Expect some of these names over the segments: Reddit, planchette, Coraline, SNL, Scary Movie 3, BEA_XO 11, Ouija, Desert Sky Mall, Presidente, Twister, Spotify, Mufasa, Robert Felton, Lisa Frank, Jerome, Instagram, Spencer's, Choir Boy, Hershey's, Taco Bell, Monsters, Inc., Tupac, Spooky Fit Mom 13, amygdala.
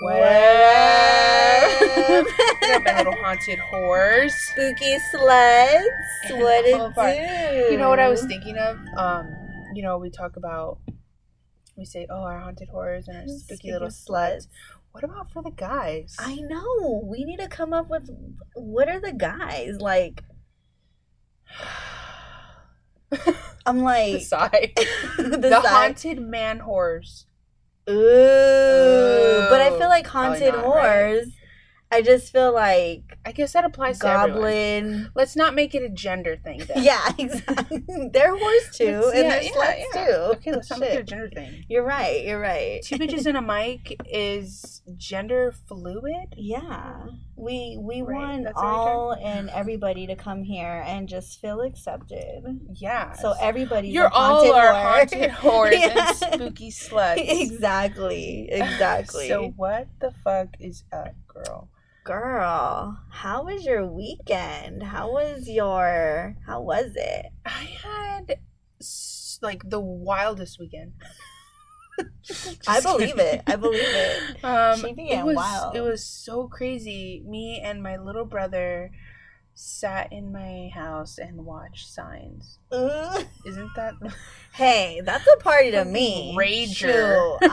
What? Up in little haunted whores. Spooky sluts. And what it do? You know what I was thinking of? You know, we talk about, we say, oh, our haunted whores and our spooky little sluts. What about for the guys? I know. We need to come up with, what are the guys? Like, I'm like. The side. the haunted man whores. Ooh. Ooh. But I feel like haunted whores. Right? I just feel like... I guess that applies to everyone. Let's not make it a gender thing, then. Yeah, exactly. They're whores, too, and they're sluts, too. Okay, let's not make it a gender thing. You're right. Two bitches and a mic is gender fluid? Yeah. We want all and everybody to come here and just feel accepted. Yeah. So everybody's haunted whores and spooky sluts. Exactly. So what the fuck is up, girl? Girl, how was your weekend? How was it? I had like the wildest weekend. I believe it. She began wild. It was so crazy. Me and my little brother sat in my house and watched Signs. Isn't that? Hey, that's a party to me. Rager. Shoot,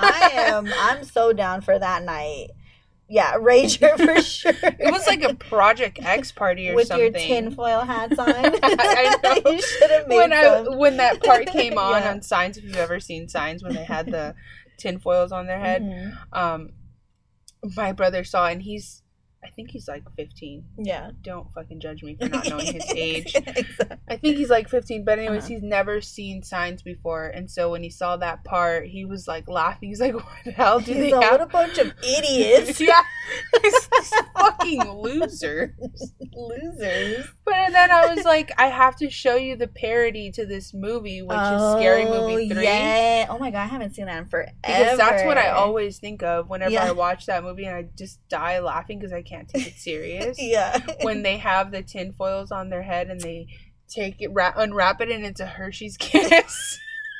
I'm so down for that night. Yeah, rager for sure. It was like a Project X party or something. With your tinfoil hats on. I know. You should have made them. When that part came on Signs, if you've ever seen Signs, when they had the tinfoils on their head, my brother saw, and I think he's like 15. Yeah. Don't fucking judge me for not knowing his age. Exactly. I think he's like 15, but anyways, he's never seen Signs before. And so when he saw that part, he was like laughing. He's like, what the hell do they have? What a bunch of idiots. Yeah. These fucking losers. But then I was like, I have to show you the parody to this movie, which is Scary Movie 3. Yeah. Oh my God, I haven't seen that in forever. Because that's what I always think of whenever I watch that movie, and I just die laughing because I can't take it serious. Yeah. When they have the tinfoils on their head and they take it, unwrap it, and it's a Hershey's Kiss.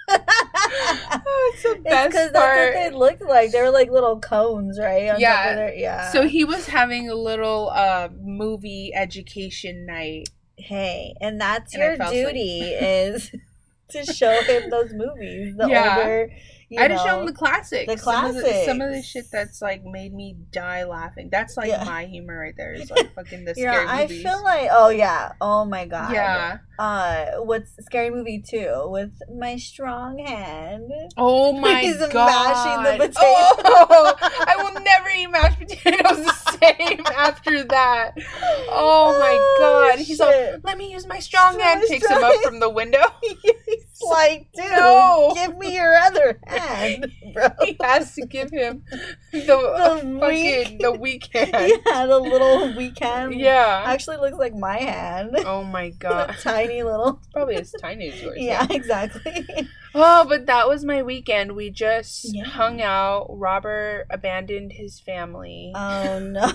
It's the best part. Because that's what they looked like. They were like little cones, right? On top of their, yeah. So he was having a little movie education night. Hey, and that's your duty is to show him those movies. Older... I had to show them the classics. Some of the shit that's like made me die laughing. That's like my humor right there. It's like fucking the scary movies. I feel like, oh my God. Yeah. What's Scary Movie 2 with my strong hand? Oh my God. Mashing the potatoes. Oh, I will never eat mashed potatoes the same after that. Oh my God. He's like, let me use my strong hand. Picks him up from the window. He's like, dude, give me your other hand. Bro. He has to give him the weak hand. Yeah, the little weak hand. Yeah. Actually looks like my hand. Oh my God. Tiny little. It's probably as tiny as yours. Yeah, exactly. Oh, but that was my weekend. We just hung out. Robert abandoned his family. Oh, no.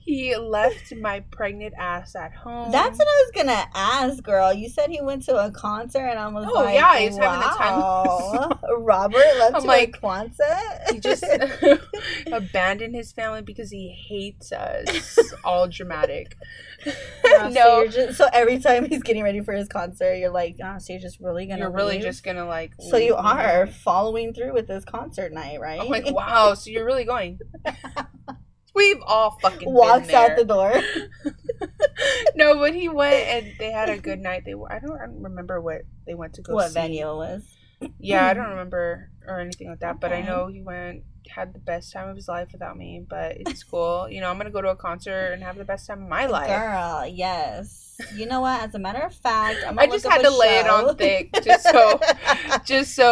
He left my pregnant ass at home. That's what I was going to ask, girl. You said he went to a concert, and I was like, yeah, he's having the time. Robert left to a concert? He just abandoned his family because he hates us. All dramatic. No. So every time he's getting ready for his concert, you're like, so you're just really going to leave? So you are following through with this concert night, right? I'm like, wow, so you're really going. We've all fucking walks out the door. No, but he went and they had a good night. I don't remember what they went to go see. What venue it was. Yeah, I don't remember or anything like that. Okay. But I know he went, had the best time of his life without me. But it's cool. You know, I'm going to go to a concert and have the best time of my life. Girl, yes. You know what? As a matter of fact, I just had to lay it on thick just so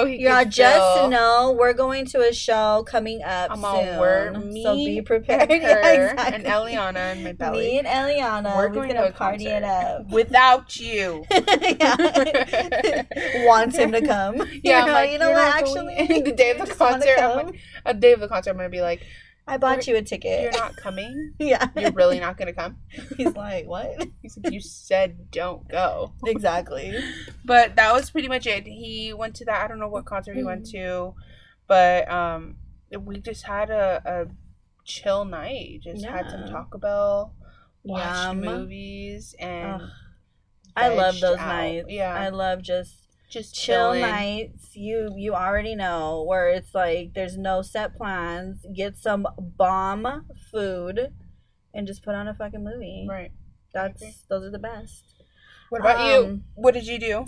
he could feel. Just know we're going to a show coming up soon. So be prepared. Exactly. And Eliana and my belly. Me and Eliana. We're going to party it up. Without you. Wants him to come. Yeah, actually. The day of the concert, I'm going to be like, I bought you a ticket. You're not coming? Yeah. You're really not going to come? He's like, what? He's like, you said don't go. Exactly. But that was pretty much it. He went to that. I don't know what concert he went to, but we just had a chill night. Had some Taco Bell, watched movies, and I love those nights. Yeah, I love just chill nights. You already know where it's like there's no set plans. Get some bomb food, and just put on a fucking movie. Right. Those are the best. What about you? What did you do?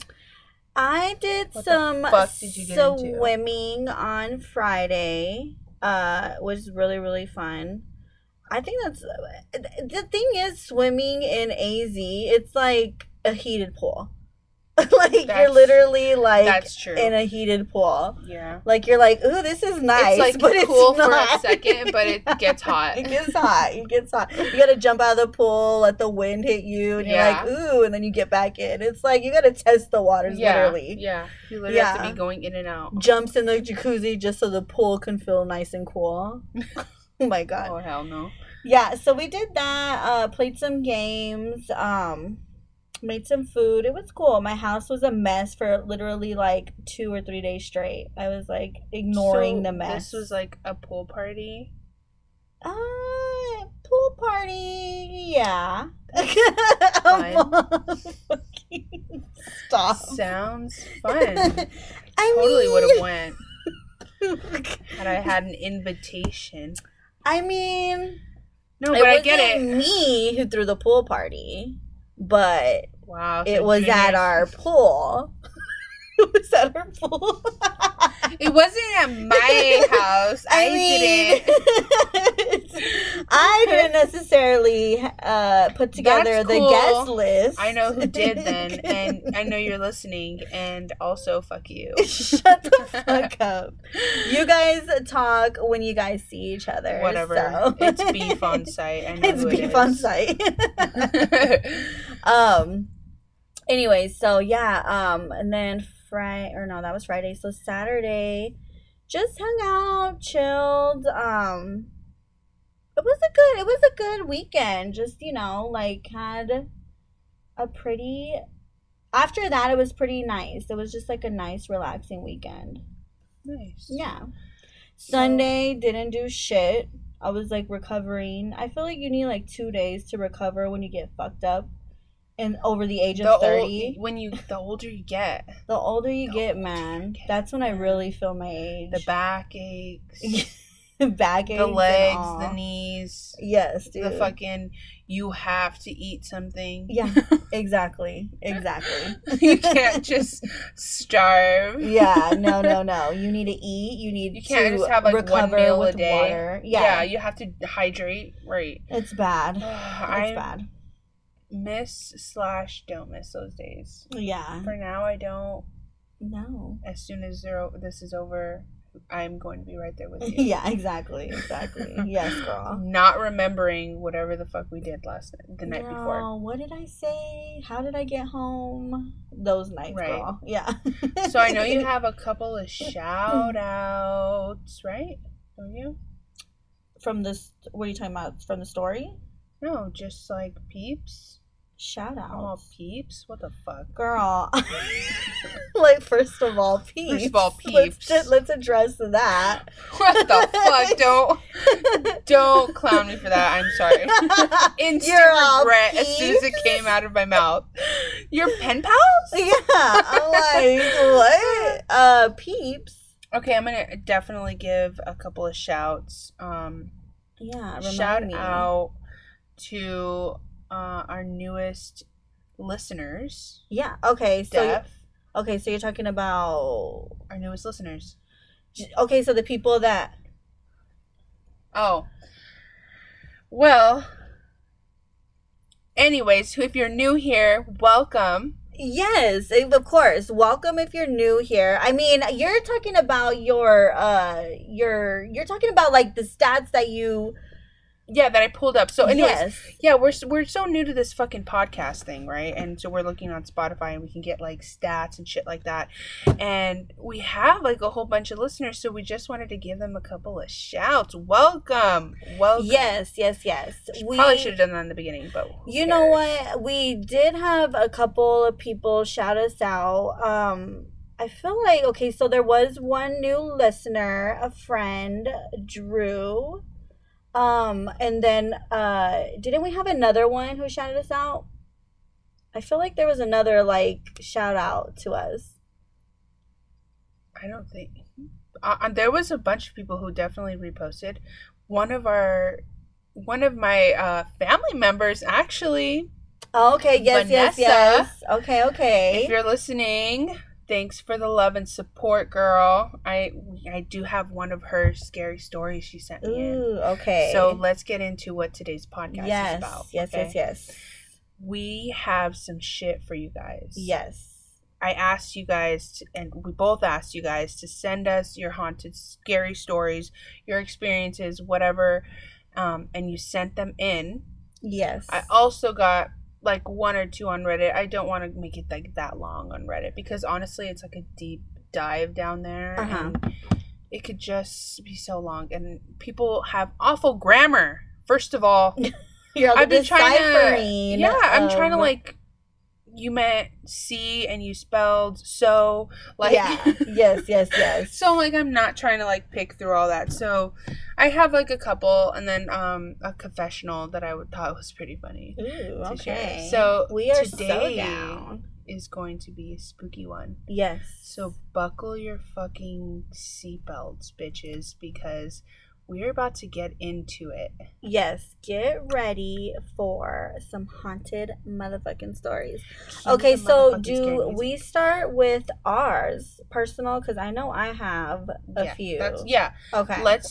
I did some swimming on Friday, which was really, really fun. I think that's the thing is swimming in AZ, it's like a heated pool. You're literally in a heated pool. Yeah. Like you're like, ooh, this is nice. It's like but cool it's not. For a second, but it gets hot. It gets hot. You gotta jump out of the pool, let the wind hit you, and you're like, ooh, and then you get back in. It's like you gotta test the waters literally. Yeah. You literally have to be going in and out. Jumps in the jacuzzi just so the pool can feel nice and cool. Oh my god. Oh hell no. Yeah, so we did that, played some games, made some food. It was cool. My house was a mess for literally 2 or 3 days straight. I was ignoring the mess. This was a pool party? Pool party, yeah. Stop. Sounds fun. I totally would have went had I had an invitation. I mean, no, but I get it. It wasn't me who threw the pool party. But it was at our pool. It was at our pool. It wasn't at my house. I didn't necessarily put together the guest list. I know who did then, and I know you're listening, and also fuck you. Shut the fuck up. You guys talk when you guys see each other. Whatever. So. It's beef on site. I know it's who beef it is. On site. Anyway, so yeah, and then that was Friday. So Saturday, just hung out, chilled. It was a good weekend. Just had a pretty. After that, it was pretty nice. It was just a nice, relaxing weekend. Nice. Yeah. Sunday didn't do shit. I was recovering. I feel you need 2 days to recover when you get fucked up. And over the age of 30. The older you get. The older you get, man. That's when I really feel my age. The back aches. The legs, the knees. Yes, dude. The fucking, you have to eat something. Yeah, exactly. You can't just starve. Yeah, no. You need to eat. You can't just have recover one meal with a day. Water. Yeah, you have to hydrate. Right. It's bad. It's bad. Don't miss those days. Yeah. For now, I don't. No. As soon as this is over, I'm going to be right there with you. Yeah, exactly. Yes, girl. Not remembering whatever the fuck we did the night before. Oh, what did I say? How did I get home? Those nights, right. Girl. Yeah. So I know you have a couple of shout outs, right? Don't you? From this, what are you talking about? From the story? No, just peeps. Shout out. Oh, peeps? What the fuck? Girl. First of all, peeps. Let's address that. What the fuck? Don't clown me for that. I'm sorry. Instant regret as soon as it came out of my mouth. Your pen pals? Yeah. I'm what? Peeps. Okay, I'm going to definitely give a couple of shouts. Shout out to our newest listeners. Yeah. Okay. So so you're talking about our newest listeners. Okay. So the people that. Oh. Well. Anyways, if you're new here, welcome. Yes, of course. Welcome if you're new here. I mean, you're talking about you're talking about the stats that you. Yeah, that I pulled up. So, anyways, we're so new to this fucking podcast thing, right? And so we're looking on Spotify, and we can get stats and shit like that. And we have a whole bunch of listeners, so we just wanted to give them a couple of shouts. Welcome. Yes. We probably should have done that in the beginning, but you know what? We did have a couple of people shout us out. I feel like, okay, so there was one new listener, a friend, Drew. And then didn't we have another one who shouted us out? I feel like there was another, like, shout out to us. I don't think... there was a bunch of people who definitely reposted. One of my family members, actually. Oh, okay. Yes, Vanessa, yes. Okay. If you're listening, thanks for the love and support, girl. I do have one of her scary stories she sent me in. Ooh, okay. So let's get into what today's podcast is about. Yes. We have some shit for you guys. Yes. I asked you guys, and we both asked you guys to send us your haunted, scary stories, your experiences, whatever, and you sent them in. Yes. I also got like one or two on Reddit. I don't want to make it like that long on Reddit because honestly, it's like a deep dive down there. Uh-huh. And it could just be so long, and people have awful grammar. First of all, I've been trying to. Yeah, I'm trying to like. You meant C and you spelled so, like... Yeah, yes. So, like, I'm not trying to, like, pick through all that. So, I have, like, a couple, and then a confessional that I thought was pretty funny. Ooh, okay. Share. So, we are today so down. Is going to be a spooky one. Yes. So, buckle your fucking seatbelts, bitches, because... we're about to get into it. Yes, get ready for some haunted motherfucking stories. Okay, so do we start with ours personal? Because I know I have a few. Yeah. Okay. I want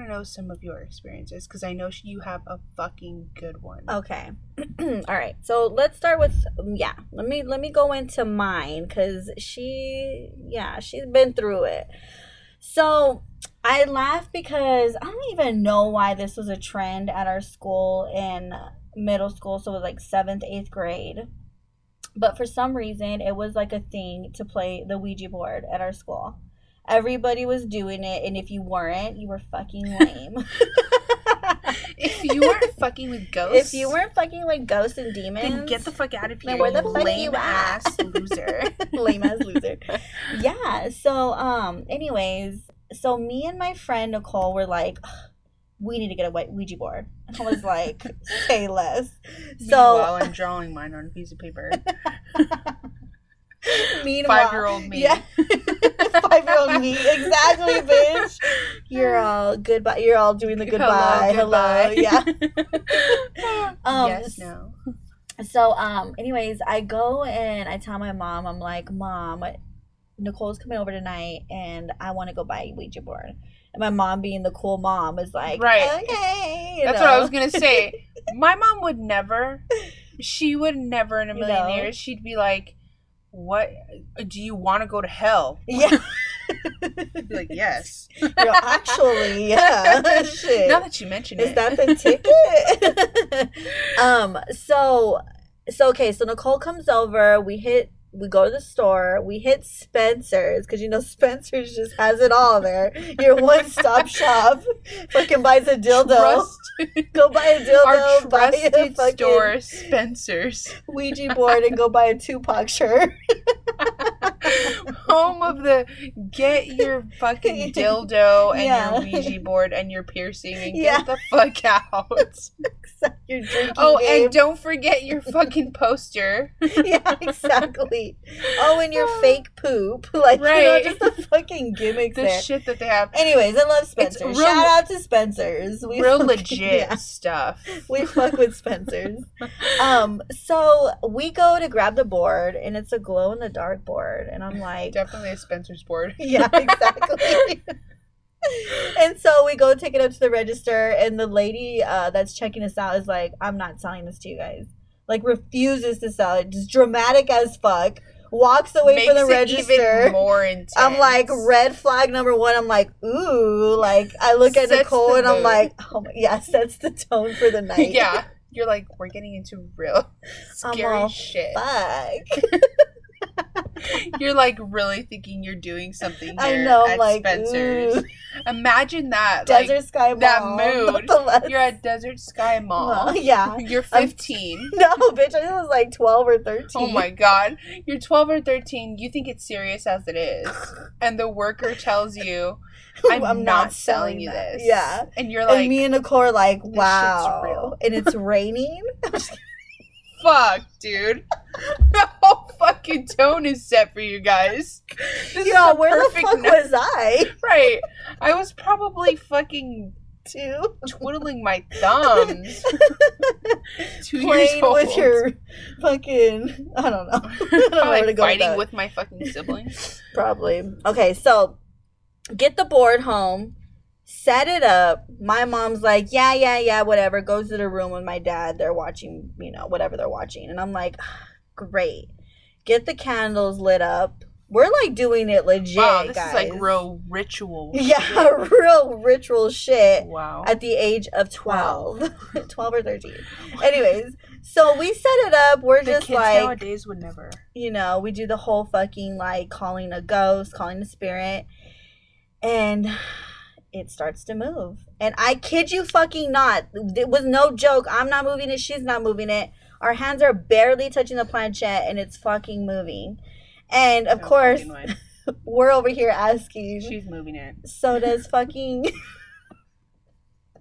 to know some of your experiences because I know you have a fucking good one. Okay. All right. So let's start with, let me go into mine because she's been through it. So I laugh because I don't even know why this was a trend at our school in middle school. So it was like 7th, 8th grade. But for some reason, it was like a thing to play the Ouija board at our school. Everybody was doing it. And if you weren't, you were fucking lame. If you weren't fucking with ghosts. If you weren't fucking with ghosts and demons. Then get the fuck out of here. Then where the fuck you at? Lame ass loser. Yeah. So, anyways. So me and my friend Nicole were like, we need to get a Ouija board. And I was like, say less. Meanwhile, I'm drawing mine on a piece of paper. Meanwhile, 5-year-old me. Yeah. 5-year-old me. Exactly, bitch. You're all goodbye. You're all doing the goodbye. Hello. Yeah. Yes, no. So, anyways, I go and I tell my mom, I'm like, Mom, Nicole's coming over tonight and I want to go buy a Ouija board. And my mom, being the cool mom, is like, right. Okay. That's what I was going to say. My mom would never. She would never in a million years. She'd be like, what? Do you want to go to hell? Yeah. I'd be like, yes. Girl, actually, yeah. Shit. Now that you mention it. Is that the ticket? So Nicole comes over. We go to the store. We hit Spencer's because, you know, Spencer's just has it all there. Your one-stop shop. Fucking buys a dildo. Go buy a dildo. Buy a fucking store, Spencer's. Ouija board and go buy a Tupac shirt. Home of the get your fucking dildo and your Ouija board and your piercing and get the fuck out. Your drinking game. And don't forget your fucking poster. Yeah, exactly. Oh, and your fake poop. Like, right. You know, just the fucking gimmicks The shit that they have. Anyways, I love Spencer's. Real, shout out to Spencer's. Legit stuff. We fuck with Spencer's. So we go to grab the board, and it's a glow-in-the-dark board. And I'm like... definitely a Spencer's board. Yeah, exactly. And so we go take it up to the register, and the lady that's checking us out is like, I'm not selling this to you guys. Like, refuses to sell it. Just dramatic as fuck. Walks away from the register. Even more intense. I'm like, red flag number one. I'm like, ooh. Like, I look at Nicole, and I'm like, oh my, sets the tone for the night. Yeah. You're like, we're getting into real scary shit. Fuck. You're like really thinking you're doing something there. I know, at like Spencer's. Ooh. Imagine that. Desert like, Sky Mall. That mood. You're at Desert Sky Mall. Well, yeah. You're 15. No, bitch. I was like 12 or 13. Oh my God. You're 12 or 13. You think it's serious as it is. And the worker tells you, I'm not selling you this. Yeah. And you're like. And me and Nicole are like, wow. This shit's real. And it's raining. Fuck, dude. The whole fucking tone is set for you guys. Yo, where the fuck was I? Right. I was probably fucking twiddling my thumbs. 2 years old. Playing with your fucking, I don't know. Probably fighting with my fucking siblings. Probably. Okay, so get the board home. Set it up. My mom's like, yeah, whatever. Goes to the room with my dad. They're watching, you know, whatever they're watching. And I'm like, great. Get the candles lit up. We're like doing it legit, wow, this guys. This is like real ritual shit. Yeah, real ritual shit. Wow. At the age of 12. Wow. 12 or 13. Anyways, so we set it up. We're the just kids like. Nowadays would never. You know, we do the whole fucking like calling a ghost, calling a spirit. And. It starts to move. And I kid you fucking not. It was no joke. I'm not moving it. She's not moving it. Our hands are barely touching the planchette and it's fucking moving. And of course, we're over here asking. She's moving it. So does fucking...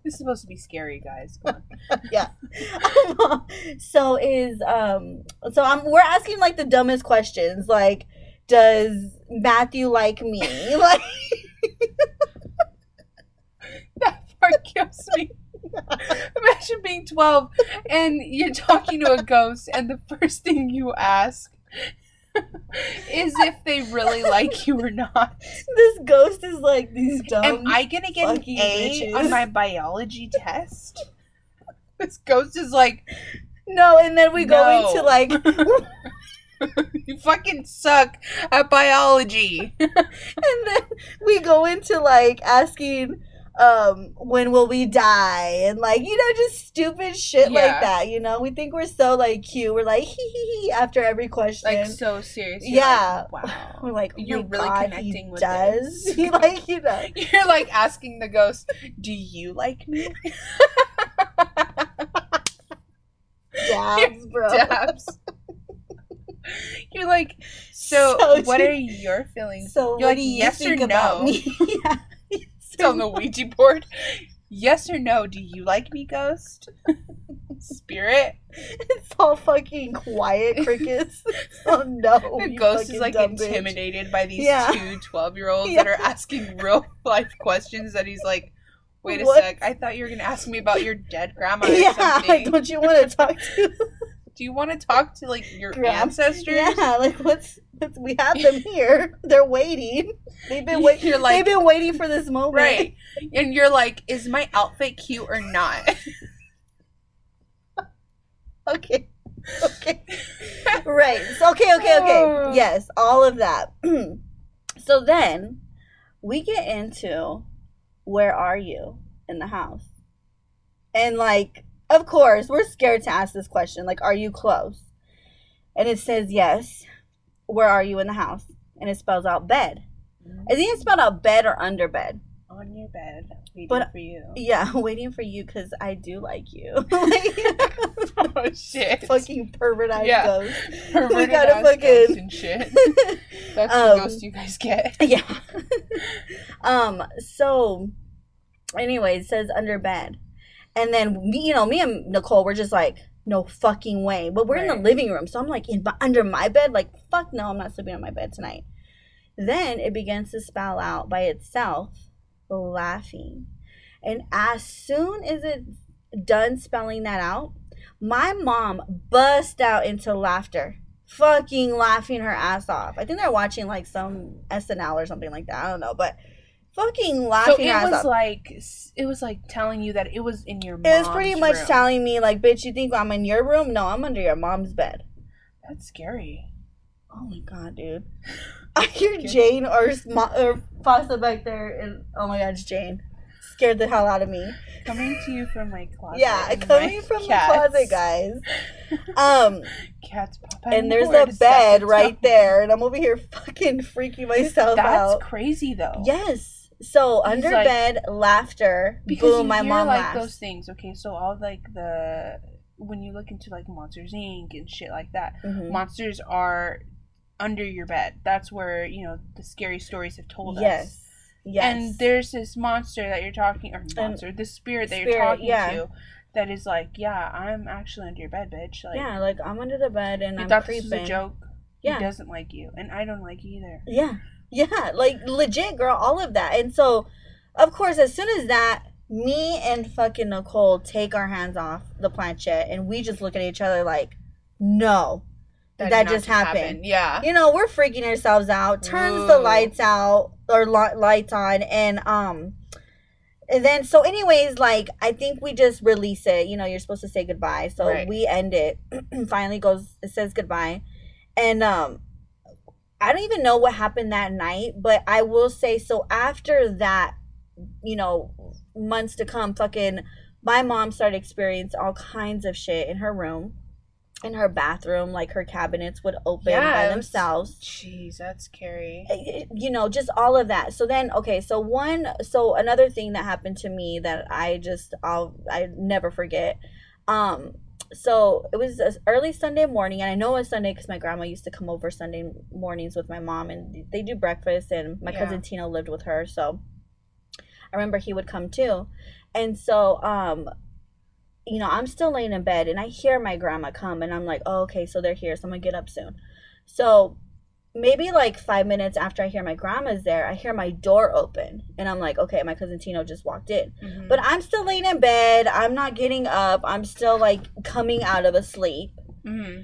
This is supposed to be scary, guys. Come on. Yeah. We're asking like the dumbest questions. Like, does Matthew like me? Like... Kills me. Imagine being 12 and you're talking to a ghost and the first thing you ask is if they really like you or not. This ghost is like these dumb. Am I gonna get an A on my biology test? This ghost is like, no, and then we go into like. You fucking suck at biology. And then we go into like asking. When will we die? And like, you know, just stupid shit like that, you know? We think we're so like cute. We're like, hee hee hee after every question. Like so serious. You're like, wow. We're like, oh you're really God, connecting he with does. It. He like, you know. You're like asking the ghost, do you like me? Dabs, bro. Dabs. You're like, so what are your feelings? So you're what like, do you yes think or about no? Me? Yeah. On the Ouija board. Yes or no? Do you like me, ghost? Spirit? It's all fucking quiet crickets. Oh no. The ghost is like intimidated bitch. By these two 12-year-olds that are asking real life questions that he's like, wait a sec, I thought you were going to ask me about your dead grandma or something. Like, don't you want to talk to do you want to talk to like your ancestors? Yeah, like what's we have them here. They're waiting. They've been waiting for this moment. Right. And you're like, is my outfit cute or not? Okay. Right. Okay. Yes, all of that. So then we get into where are you in the house? And like of course, we're scared to ask this question. Like, are you close? And it says, yes. Where are you in the house? And it spells out bed. Mm-hmm. I think it spelled out bed or under bed. On your bed. Waiting for you. Yeah, waiting for you because I do like you. Oh, shit. Fucking perverted ghost. Perverted we gotta fucking... ghost and shit. That's the ghost you guys get. Yeah. So, anyway, it says under bed. And then, you know, me and Nicole were just like, no fucking way. But we're in the living room. So I'm like, under my bed? Like, fuck no, I'm not sleeping on my bed tonight. Then it begins to spell out by itself, laughing. And as soon as it's done spelling that out, my mom bust out into laughter. Fucking laughing her ass off. I think they're watching, like, some SNL or something like that. I don't know, but... Fucking laughing. So it was like telling you that it was in your mom's room. It was pretty much telling me like, bitch, you think I'm in your room? No, I'm under your mom's bed. That's scary. Oh my God, dude. I hear Jane or Fossa back there, and oh my God, it's Jane. scared the hell out of me. Coming to you from my closet. Yeah, coming from cats. The closet, guys. Cats pop out. And there's a bed right there, and I'm over here fucking freaking myself out. That's crazy, though. Yes. So he's under bed, laughter. Boom, my mom laughs. Those things. Okay, so all when you look into Monsters, Inc. and shit like that, mm-hmm. monsters are under your bed. That's where, the scary stories have told us. Yes. And there's this monster that you're talking, or monster, this spirit you're talking to, that is I'm actually under your bed, bitch. I'm under the bed and I'm creeping. You thought this was a joke? Yeah. He doesn't like you. And I don't like you either. Yeah. Yeah. Legit, girl, all of that. And so, of course, as soon as that, me and fucking Nicole take our hands off the planchette and we just look at each other like, no. That just happened. Yeah. We're freaking ourselves out. Turns the lights out or lights on. And then, so anyways, I think we just release it. You're supposed to say goodbye. So we end it. Finally it says goodbye. And I don't even know what happened that night, but I will say, so after that, months to come, fucking my mom started experiencing all kinds of shit in her room. In her bathroom, her cabinets would open by themselves. Jeez, that's scary. Just all of that. So then, okay, so another thing that happened to me that I never forget. So it was an early Sunday morning, and I know it was Sunday because my grandma used to come over Sunday mornings with my mom, and they do breakfast, and my cousin Tina lived with her, so I remember he would come too. And so, I'm still laying in bed and I hear my grandma come and I'm like, oh, okay, so they're here. So I'm going to get up soon. So maybe 5 minutes after I hear my grandma's there, I hear my door open and I'm like, okay, my cousin Tino just walked in. Mm-hmm. But I'm still laying in bed. I'm not getting up. I'm still coming out of a sleep. Mm-hmm.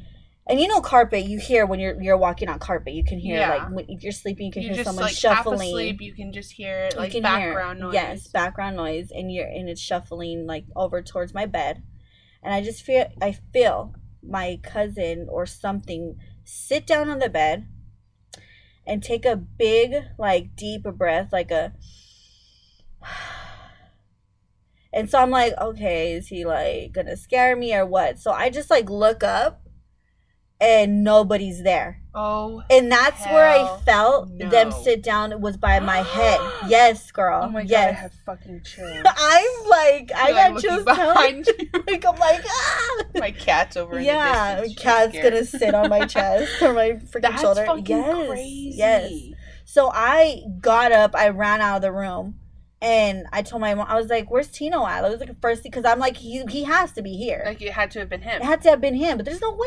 And carpet, you hear when you're walking on carpet. You can hear, when you're sleeping, you can hear someone shuffling. Half asleep, you can just hear it, background noise. Yes, background noise, and it's shuffling, over towards my bed. And I just feel my cousin or something sit down on the bed and take a big, deep breath, And so I'm like, okay, is he, going to scare me or what? So I just, look up. And nobody's there. Oh, and that's where I felt them sit down. It was by my head. Yes, girl. Oh my God, I have fucking chills. I'm I got chills behind you. I'm ah. My cat's over in the distance. Yeah, cat's gonna sit on my chest or my freaking shoulder. That's fucking crazy. Yes. So I got up. I ran out of the room. And I told my mom, I was like, where's Tino at? I was first thing, because I'm he has to be here. It had to have been him. It had to have been him, but there's no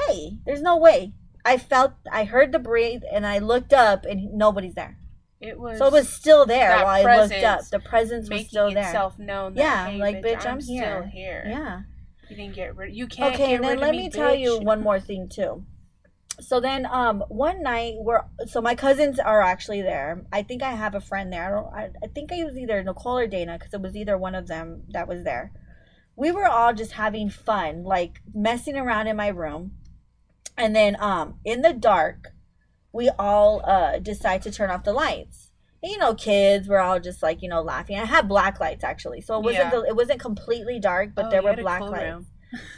way. I heard the breathe, and I looked up, and nobody's there. So it was still there while I looked up. The presence was still there. Making itself known. Yeah, bitch, I'm here. Still here. Yeah. You didn't get rid of me. You can't get rid of me, bitch. Okay, and then let me tell you one more thing, too. So then, one night, my cousins are actually there. I think I have a friend there. I think it was either Nicole or Dana, because it was either one of them that was there. We were all just having fun, messing around in my room. And then, in the dark, we all decide to turn off the lights. And, kids were all just laughing. I had black lights actually, so it wasn't it wasn't completely dark, but there were black lights. Room.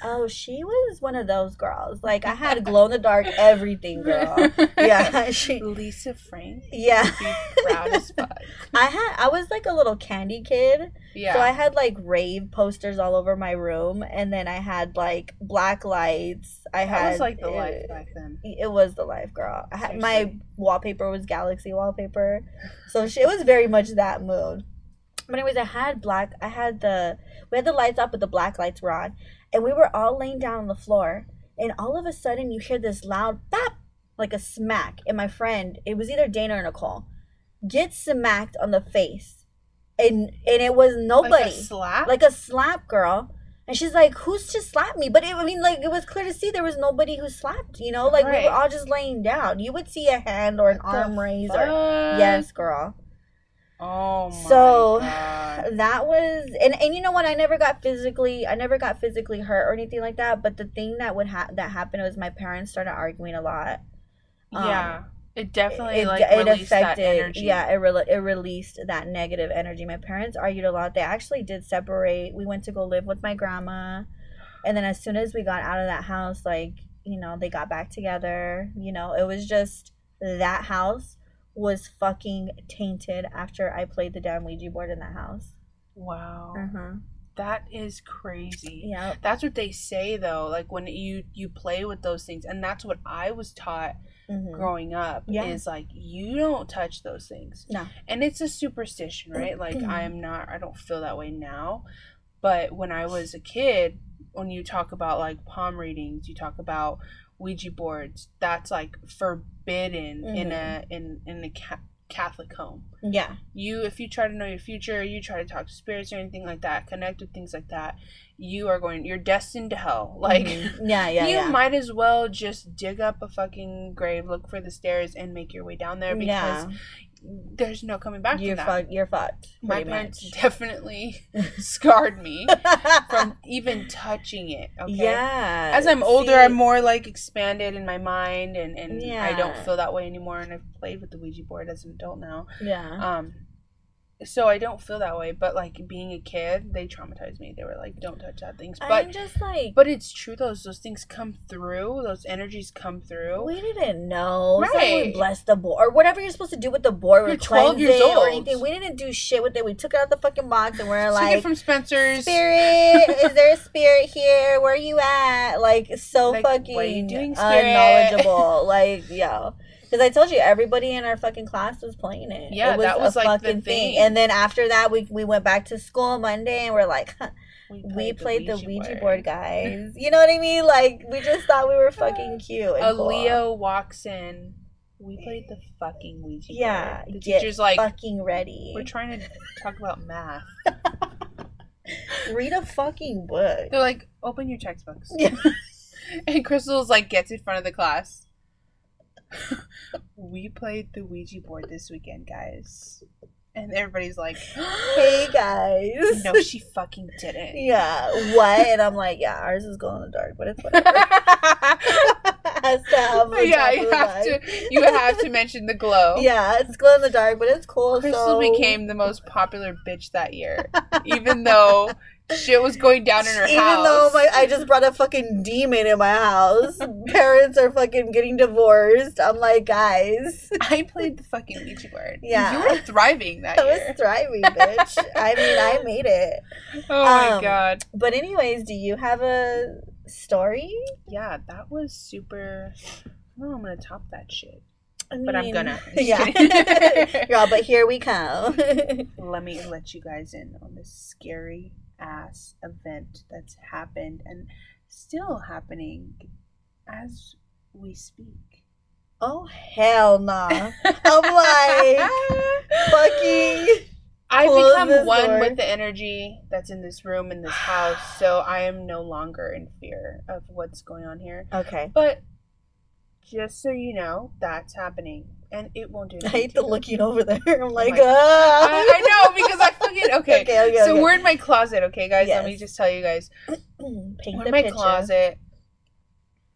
Oh, she was one of those girls. I had glow-in-the-dark everything, girl. Yeah. Lisa Frank. Yeah. She's proud as fuck. I was a little candy kid. Yeah. So I had, rave posters all over my room. And then I had, black lights. That was, the life back then. It was the life, girl. I had, my wallpaper was Galaxy wallpaper. So it was very much that mood. But anyways, we had the lights up, but the black lights were on. And we were all laying down on the floor, and all of a sudden you hear this loud bap, like a smack. And my friend, it was either Dana or Nicole, gets smacked on the face, and it was nobody. Like a slap, girl. And she's like, "Who's just slapped me?" But it was clear to see there was nobody who slapped. We were all just laying down. You would see a hand or an arm raise. Yes, girl. Oh my God. That was and you know what, I never got physically hurt or anything like that, but the thing that happened was my parents started arguing a lot. Yeah. It definitely, released affected, that energy. Yeah, it released that negative energy. My parents argued a lot. They actually did separate. We went to go live with my grandma. And then as soon as we got out of that house, they got back together. It was just that house was fucking tainted after I played the damn Ouija board in that house. Wow. Uh-huh. That is crazy. Yeah. That's what they say, though, when you play with those things. And that's what I was taught growing up is, you don't touch those things. No. And it's a superstition, right? I don't feel that way now. But when I was a kid, when you talk about, palm readings, you talk about Ouija boards, that's, forbidden in a Catholic home. Yeah. If you try to know your future, you try to talk to spirits or anything like that, connect with things like that, you're destined to hell. Might as well just dig up a fucking grave, look for the stairs, and make your way down there, because there's no coming back to that. You're fucked. My parents definitely scarred me from even touching it. Okay? Yeah. As I'm older, I'm more expanded in my mind, and I don't feel that way anymore. And I've played with the Ouija board as an adult now. Yeah. So I don't feel that way, but being a kid, they traumatized me. They were don't touch that things. But I'm just but it's true, those things come through, those energies come through. We didn't know. Right. It's we blessed the board or whatever you're supposed to do with the board. You're 12 years old or anything. We didn't do shit with it. We took it out the fucking box and we're took it from Spencer's. Spirit, is there a spirit here? Where are you at? Fucking what are you doing, spirit? Knowledgeable. Yo. Because I told you, everybody in our fucking class was playing it. Yeah, it was that was a fucking the thing. And then after that, we went back to school Monday and we're we played the Ouija board, guys. You know what I mean? We just thought we were fucking cute. And Leo walks in. We played the fucking Ouija board. Yeah, the teacher's fucking ready. We're trying to talk about math. Read a fucking book. They're open your textbooks. Yeah. And Crystal's gets in front of the class. We played the Ouija board this weekend, guys. And everybody's hey, guys. No, she fucking didn't. Yeah. What? And I'm ours is glow in the dark, but it's whatever. You have to mention the glow. Yeah, it's glow in the dark, but it's cool. Crystal became the most popular bitch that year, even though shit was going down in her house. Even though I just brought a fucking demon in my house. Parents are fucking getting divorced. I'm guys. I played the fucking Ouija board. Yeah. You were thriving that year. I was thriving, bitch. I mean, I made it. Oh, my God. But anyways, do you have a story? Yeah, that was super... I don't know, I'm going to top that shit. But I'm gonna. Yeah. Girl, but here we come. Let me let you guys in on this scary ass event that's happened and still happening as we speak. Oh, hell nah. I'm fucking... I become one with the energy that's in this room, in this house, so I am no longer in fear of what's going on here. Okay. But... just so you know, that's happening. And it won't do anything. I hate the looking over there. I'm I know, because I fucking... Okay. So we're in my closet, okay, guys? Yes. Let me just tell you guys. We're in my closet.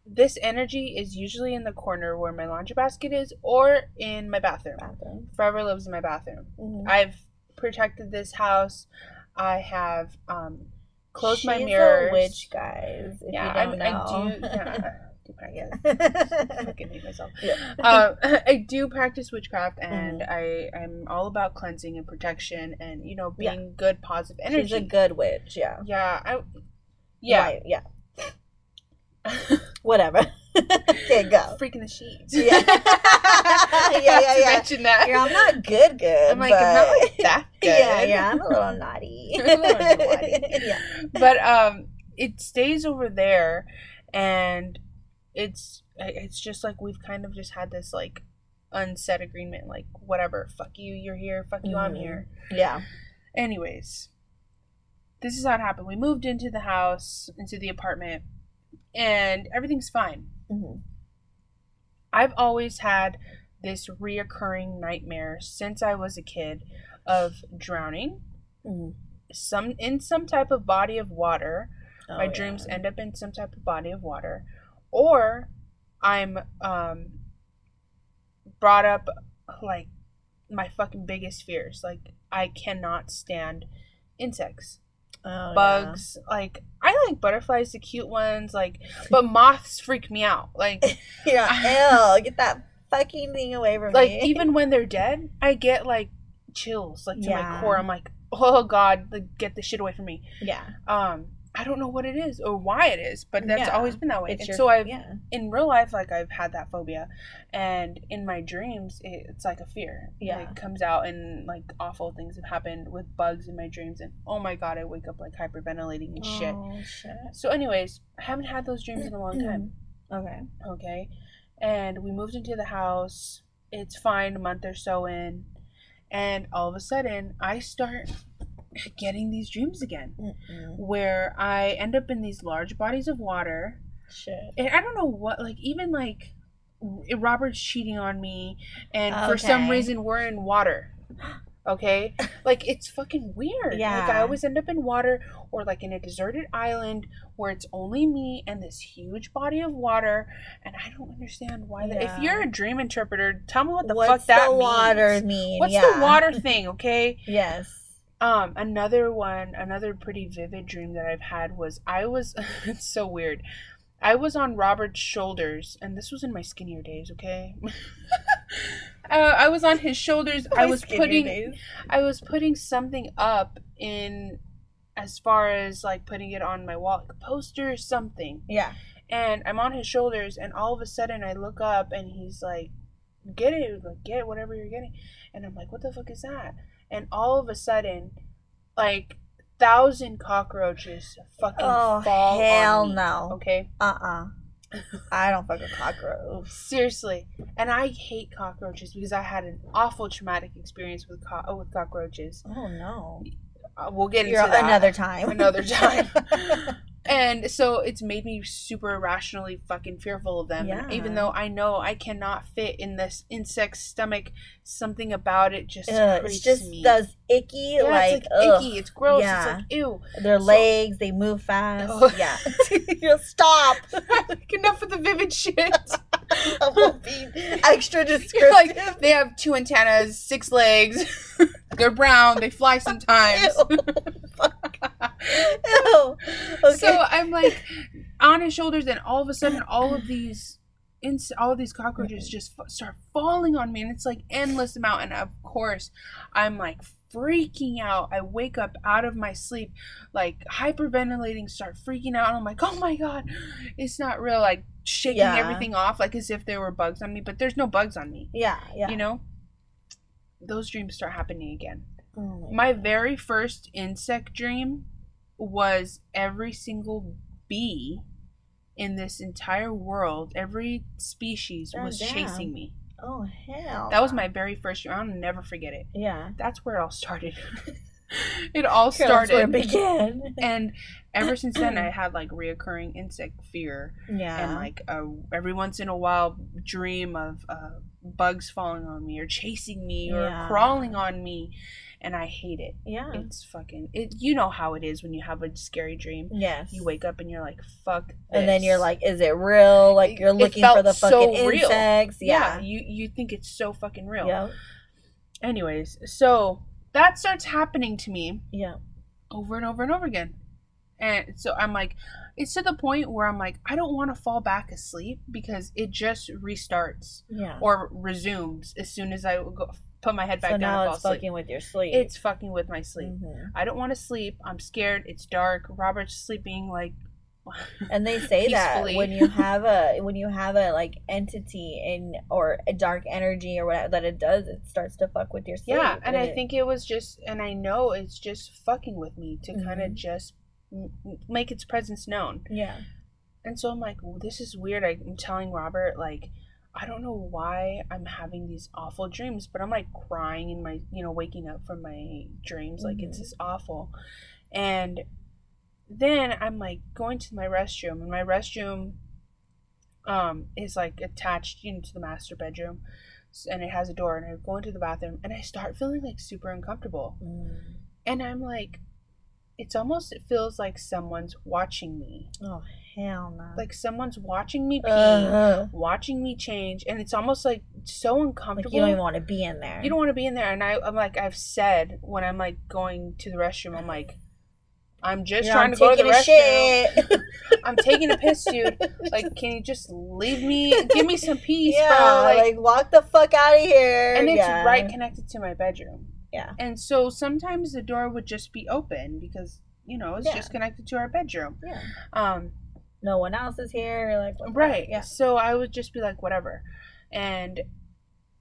This energy is usually in the corner where my laundry basket is or in my bathroom. Forever lives in my bathroom. Mm-hmm. I've protected this house. I have closed my mirrors. She's a witch, guys, if you don't know. I do... Yeah. I do practice witchcraft, and I'm all about cleansing and protection, and being good, positive energy. She's a good witch, yeah. Yeah, whatever. Okay, go. Freaking the sheets. Yeah, yeah. Mention that. I'm not good. I'm not that good. Yeah. I'm a little naughty. Yeah, but it stays over there, and. It's just we've kind of just had this unset agreement, whatever, fuck you, you're here, fuck you, I'm here. Yeah. Anyways, this is how it happened. We moved into the house, into the apartment, and everything's fine. Mm-hmm. I've always had this reoccurring nightmare since I was a kid of drowning, in some type of body of water. Oh, my dreams end up in some type of body of water. Or I'm brought up, like, my fucking biggest fears. Like, I cannot stand insects. Bugs, yeah. Like, I like butterflies, the cute ones, like, but moths freak me out. Like, yeah, ew, get that fucking thing away from me. Like, even when they're dead, I get, like, chills, like, to my core. I'm like, oh, God, like, get this shit away from me. Yeah. I don't know what it is or why it is, but that's always been that way. And so I've, in real life, like, I've had that phobia. And in my dreams, it's like a fear. Yeah. Like, it comes out and, like, awful things have happened with bugs in my dreams. And, oh, my God, I wake up, like, hyperventilating and shit. So, anyways, I haven't had those dreams in a long time. Okay. And we moved into the house. It's fine, a month or so in. And all of a sudden, I start getting these dreams again, where I end up in these large bodies of water. And I don't know what, like, even like Robert's cheating on me, and for some reason we're in water. Okay, like, it's fucking weird. Yeah, like, I always end up in water, or like in a deserted island where it's only me and this huge body of water, and I don't understand why. If you're a dream interpreter, tell me what the fuck that means. What's the water mean? What's the water thing? Okay. Yes. Another pretty vivid dream that I've had was it's so weird. I was on Robert's shoulders, and this was in my skinnier days, okay? I was on his shoulders. I was putting something up in, as far as like putting it on my wall, like a poster or something. Yeah. And I'm on his shoulders, and all of a sudden I look up, and he's like, get whatever you're getting. And I'm like, what the fuck is that? And all of a sudden, like, 1,000 cockroaches fucking fall on me. Oh, hell no. Okay? I don't fuck with cockroaches. Seriously. And I hate cockroaches because I had an awful traumatic experience with cockroaches. Oh, no. We'll get into that. Another time. And so it's made me super irrationally fucking fearful of them. Yeah. Even though I know I cannot fit in this insect's stomach, something about it just creeps me. It just does icky. Yeah, it's icky. It's gross. Yeah. It's like, ew. Their legs, they move fast. Oh. Yeah. You'll stop. Like, enough of the vivid shit. I won't be extra descriptive. Like, they have 2 antennas, 6 legs. They're brown. They fly sometimes. Ew. Ew. Okay. So I'm like on his shoulders, and all of a sudden, all of these cockroaches just start falling on me, and it's like endless amount. And of course, I'm like freaking out. I wake up out of my sleep, like hyperventilating, start freaking out, and I'm like, oh my God, it's not real. Like shaking everything off, like as if there were bugs on me, but there's no bugs on me. Yeah. You know, those dreams start happening again. Oh my God. Very first insect dream was every single bee in this entire world, every species was chasing me. Oh, hell. That was my very first dream. I'll never forget it. Yeah. That's where it all started. That's where it began. And ever since then, I had, like, reoccurring insect fear. Yeah. And, like, every once in a while dream of bugs falling on me or chasing me or crawling on me. And I hate it. Yeah. It's fucking... you know how it is when you have a scary dream. Yes. You wake up and you're like, fuck this. And then you're like, is it real? Like, you're looking for the fucking insects. Real. Yeah. You think it's so fucking real. Yeah. Anyways, so that starts happening to me. Yeah. Over and over and over again. And so I'm like... It's to the point where I'm like, I don't want to fall back asleep because it just restarts or resumes as soon as I put my head back down and fall asleep. So now it's fucking with your sleep. It's fucking with my sleep. Mm-hmm. I don't want to sleep. I'm scared. It's dark. Robert's sleeping like and they say that when you have a like entity in or a dark energy or whatever that it does, it starts to fuck with your sleep. Yeah, and I think it was just, and I know it's just fucking with me to kind of just make its presence known. Yeah. And so I'm like, well, this is weird. I'm telling Robert, like, I don't know why I'm having these awful dreams, but I'm like crying in my, waking up from my dreams. Like, it's just awful. And then I'm like going to my restroom, and my restroom is like attached, to the master bedroom, and it has a door, and I go into the bathroom and I start feeling like super uncomfortable. And I'm like, it's almost, it feels like someone's watching me. Oh, hell no. Like someone's watching me pee, watching me change, and it's almost like so uncomfortable. Like you don't even want to be in there. You don't want to be in there. And I'm like, I've said when I'm like going to the restroom, I'm like, I'm just trying to go to the restroom. I'm taking a piss, dude. Like, can you just leave me? Give me some peace, bro. Like, walk the fuck out of here. And it's right connected to my bedroom. Yeah. And so sometimes the door would just be open because, you know, it's just connected to our bedroom. Yeah. No one else is here. Like, right. Yeah. So I would just be like, whatever. And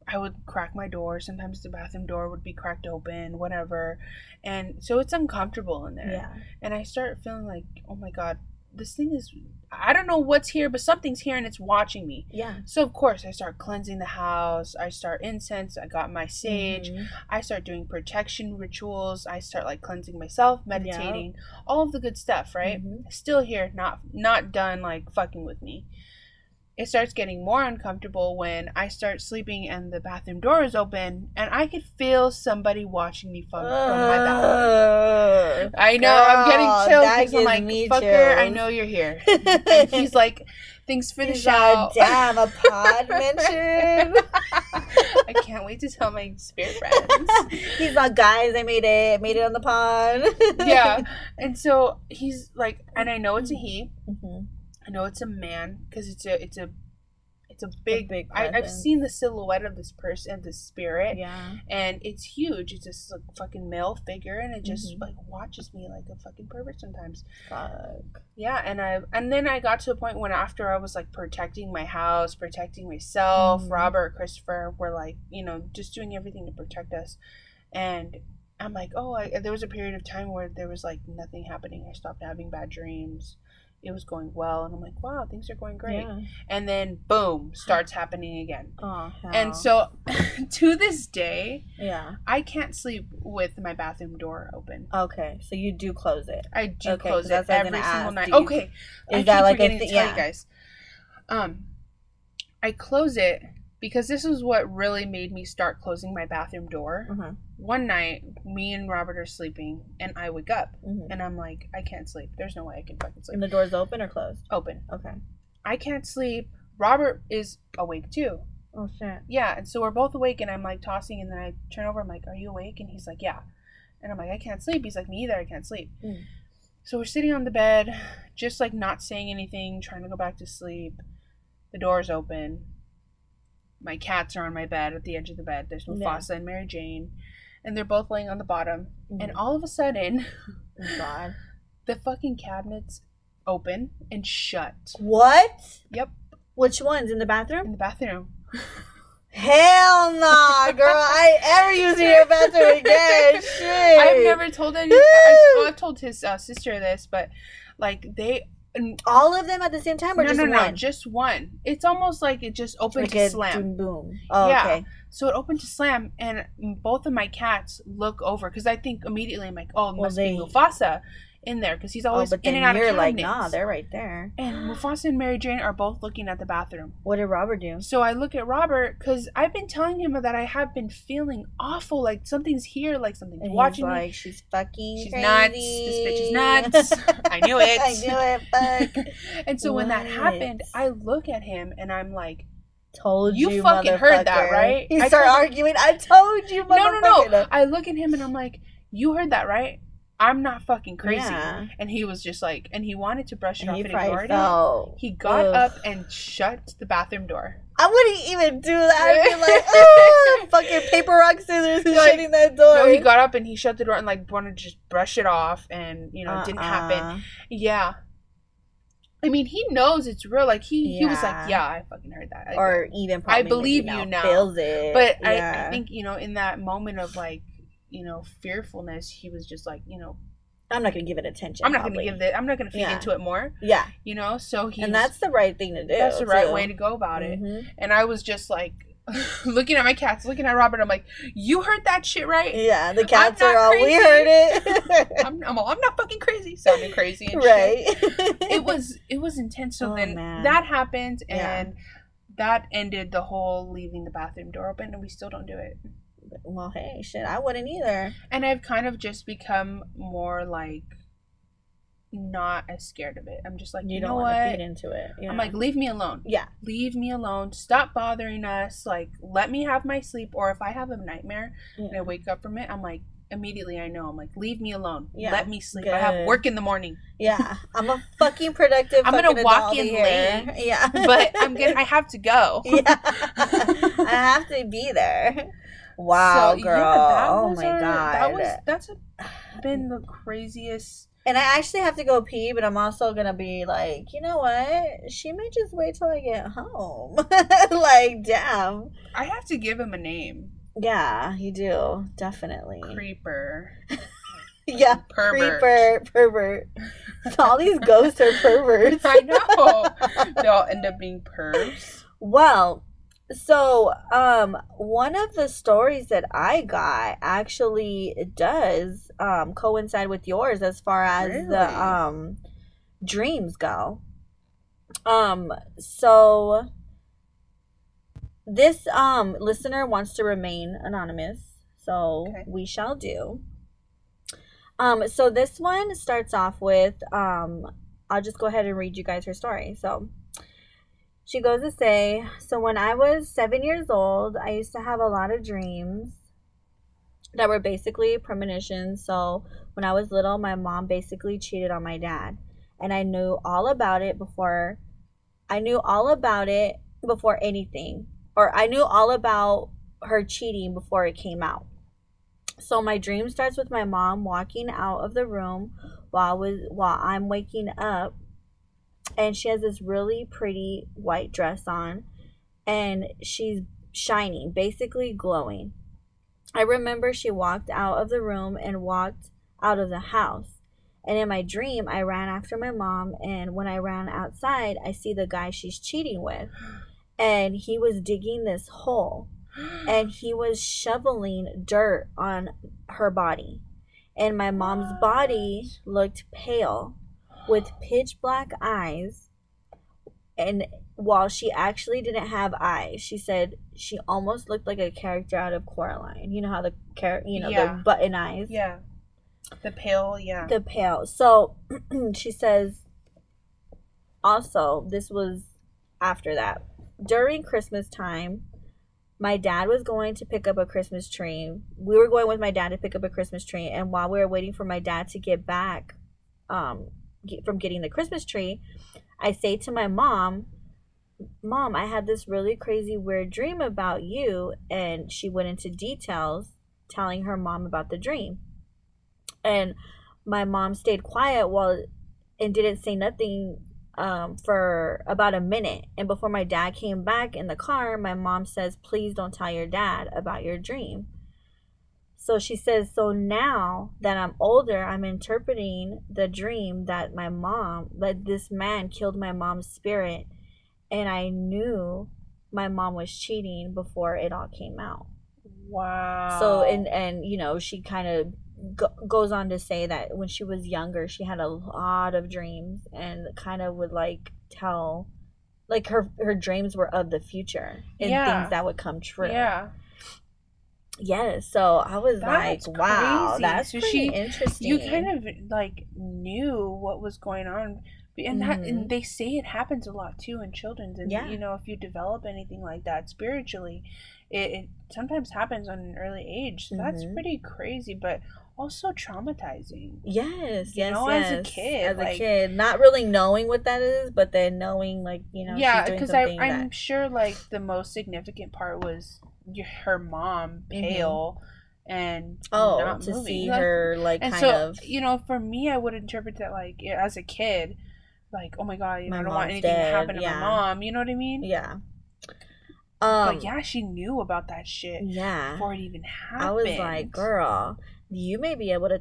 I would crack my door. Sometimes the bathroom door would be cracked open, whatever. And so it's uncomfortable in there. Yeah. And I start feeling like, oh my God, this thing is, I don't know what's here, but something's here and it's watching me. Yeah. So of course I start cleansing the house. I start incense. I got my sage. Mm-hmm. I start doing protection rituals. I start like cleansing myself, meditating, all of the good stuff, right? Mm-hmm. Still here, not done like fucking with me. It starts getting more uncomfortable when I start sleeping and the bathroom door is open and I could feel somebody watching me from my bathroom. I know, girl, I'm getting chills because I'm like, fucker, I know you're here. And he's like, thanks for the shout. Damn, a pod mention. I can't wait to tell my spirit friends. He's like, guys, I made it on the pod. Yeah. And so he's like, and I know it's a he. Mm-hmm. I know it's a man because it's a big. I've seen the silhouette of this person, the spirit, and it's huge. It's this like, fucking male figure, and it just like watches me like a fucking pervert sometimes. Fuck. Yeah, and then I got to a point when after I was like protecting my house, protecting myself, Robert, Christopher were like, you know, just doing everything to protect us, and I'm like, there was a period of time where there was like nothing happening. I stopped having bad dreams. It was going well, and I'm like, wow, things are going great. Yeah. And then, boom, starts happening again. Oh, hell. And so, to this day, I can't sleep with my bathroom door open. Okay, so you do close it. I do close it every single night. Okay, I keep forgetting to tell you guys. I close it because this is what really made me start closing my bathroom door. Mm-hmm. One night, me and Robert are sleeping, and I wake up, and I'm like, I can't sleep. There's no way I can fucking sleep. And the door's open or closed? Open. Okay. I can't sleep. Robert is awake, too. Oh, shit. Yeah, and so we're both awake, and I'm, like, tossing, and then I turn over. I'm like, are you awake? And he's like, yeah. And I'm like, I can't sleep. He's like, me either. I can't sleep. Mm. So we're sitting on the bed, just, like, not saying anything, trying to go back to sleep. The door's open. My cats are on my bed at the edge of the bed. There's Mufasa and Mary Jane. And they're both laying on the bottom. Mm-hmm. And all of a sudden, oh, God. The fucking cabinets open and shut. What? Yep. Which ones? In the bathroom? In the bathroom. Hell nah, girl. I ever using your bathroom again. Shit. I've never told anyone. I've told his sister this, but like they... All of them at the same time, or just one? No, just one. It's almost like it just opened to slam. Boom. Oh, yeah. Okay. So it opened to slam, and both of my cats look over because I think immediately I'm like, "Oh, it must be Mufasa in there," because he's always in and out of cabinets. Like, nah, they're right there. And Mufasa and Mary Jane are both looking at the bathroom. What did Robert do? So I look at Robert because I've been telling him that I have been feeling awful, like something's here, like something's watching me. She's fucking crazy. She's nuts. This bitch is nuts. I knew it. Fuck. And so when that happened, I look at him and I'm like, "Told you, fucking heard that, right?" He started arguing. I told you, motherfucker. No. I look at him and I'm like, "You heard that, right? I'm not fucking crazy." Yeah. And he was just like, and he wanted to brush it off and ignore it. He got up and shut the bathroom door. I wouldn't even do that. I'd be like, oh, fucking paper, rock, scissors, who's shutting that door? No, he got up and he shut the door and like wanted to just brush it off and, you know, it didn't happen. Yeah. I mean, he knows it's real. Like, he was like, yeah, I fucking heard that. Like, or even probably, I believe you now. Feels it. But I think, you know, in that moment of like, you know, fearfulness, he was just like, you know, I'm not going to give it attention. I'm not going to feed into it more. Yeah. You know, so he... And that's the right thing to do. That's the right way to go about it. And I was just like, looking at my cats, looking at Robert, I'm like, you heard that shit, right? Yeah, the cats are all, we heard it. I'm not fucking crazy. Sounding crazy and shit. Right. It was intense. So then that happened, and that ended the whole leaving the bathroom door open, and we still don't do it. Well, hey, shit, I wouldn't either. And I've kind of just become more like not as scared of it. I'm just like, you don't want to feed into it. You know? I'm like, leave me alone. Yeah. Leave me alone. Stop bothering us. Like, let me have my sleep. Or if I have a nightmare and I wake up from it, I'm like, immediately I know. I'm like, leave me alone. Yeah. Let me sleep. Good. I have work in the morning. Yeah. I'm a fucking productive I'm going to walk in late. Yeah. But I have to go. Yeah. I have to be there. Wow, so, girl. Yeah, God. That's been the craziest. And I actually have to go pee, but I'm also going to be like, you know what? She may just wait till I get home. Like, damn. I have to give him a name. Yeah, you do. Definitely. Creeper. Yeah, pervert. Creeper, pervert. All these ghosts are perverts. I know. They all end up being pervs. Well, so one of the stories that I got actually does coincide with yours as far as the dreams go. So this listener wants to remain anonymous, so we shall do. So this one starts off with I'll just go ahead and read you guys her story. So she goes to say, so when I was 7 years old, I used to have a lot of dreams that were basically premonitions. So when I was little, my mom basically cheated on my dad. And I knew all about her cheating before it came out. So my dream starts with my mom walking out of the room while I'm waking up. And she has this really pretty white dress on, and she's shining, basically glowing. I remember she walked out of the room and walked out of the house. And in my dream, I ran after my mom, and when I ran outside, I see the guy she's cheating with. And he was digging this hole, and he was shoveling dirt on her body. And my mom's body looked pale, with pitch black eyes, and while she actually didn't have eyes, she said she almost looked like a character out of Coraline. You know how the button eyes. Yeah. The pale, yeah. The pale. So she says, also, this was after that. During Christmas time, my dad was going to pick up a Christmas tree. We were going with my dad to pick up a Christmas tree, and while we were waiting for my dad to get back, from getting the Christmas tree, I say to my mom, I had this really crazy weird dream about you. And she went into details telling her mom about the dream, and my mom stayed quiet and didn't say nothing for about a minute. And before my dad came back in the car, my mom says, please don't tell your dad about your dream. So she says, so now that I'm older, I'm interpreting the dream that this man killed my mom's spirit, and I knew my mom was cheating before it all came out. Wow. So, and you know, she kind of goes on to say that when she was younger, she had a lot of dreams and kind of would like tell, like her dreams were of the future and things that would come true. Yeah. Yes, so I was like, wow, crazy. That's so interesting. You kind of like knew what was going on. And and they say it happens a lot too in children. And you know, if you develop anything like that spiritually, it sometimes happens on an early age. So that's pretty crazy, but also traumatizing. Yes, yes. As a kid, not really knowing what that is, but then knowing, like, you know, yeah, because I'm sure like the most significant part was her mom pale and not to moving. See her like and kind so, of you know, for me, I would interpret that like as a kid, like, oh my god, you know, I don't want anything to happen to my mom, you know what I mean? Yeah. But yeah, she knew about that shit before it even happened. I was like, girl, you may be able to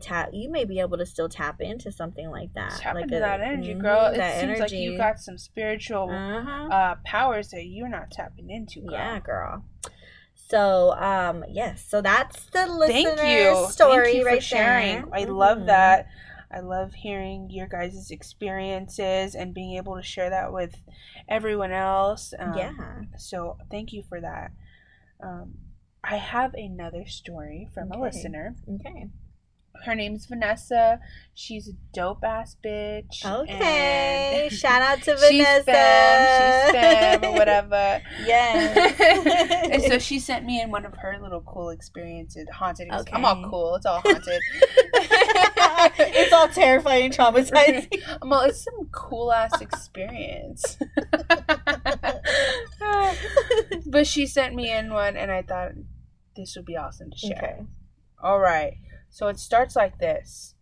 still tap into something like that. Tap into that energy, girl. It seems like you got some spiritual powers that you're not tapping into, girl. Yeah, girl. So, yes. So that's the listener story. Thank you for sharing. There. I love that. I love hearing your guys' experiences and being able to share that with everyone else. So thank you for that. I have another story from a listener. Okay. Her name's Vanessa. She's a dope ass bitch. Okay. Shout out to Vanessa. She's femme or whatever. Yes. And so she sent me in one of her little cool experiences, haunted. Okay. I'm all cool. It's all haunted. It's all terrifying and traumatizing. I'm all, it's some cool ass experience. But she sent me in one, and I thought this would be awesome to share. Okay. All right. So it starts like this.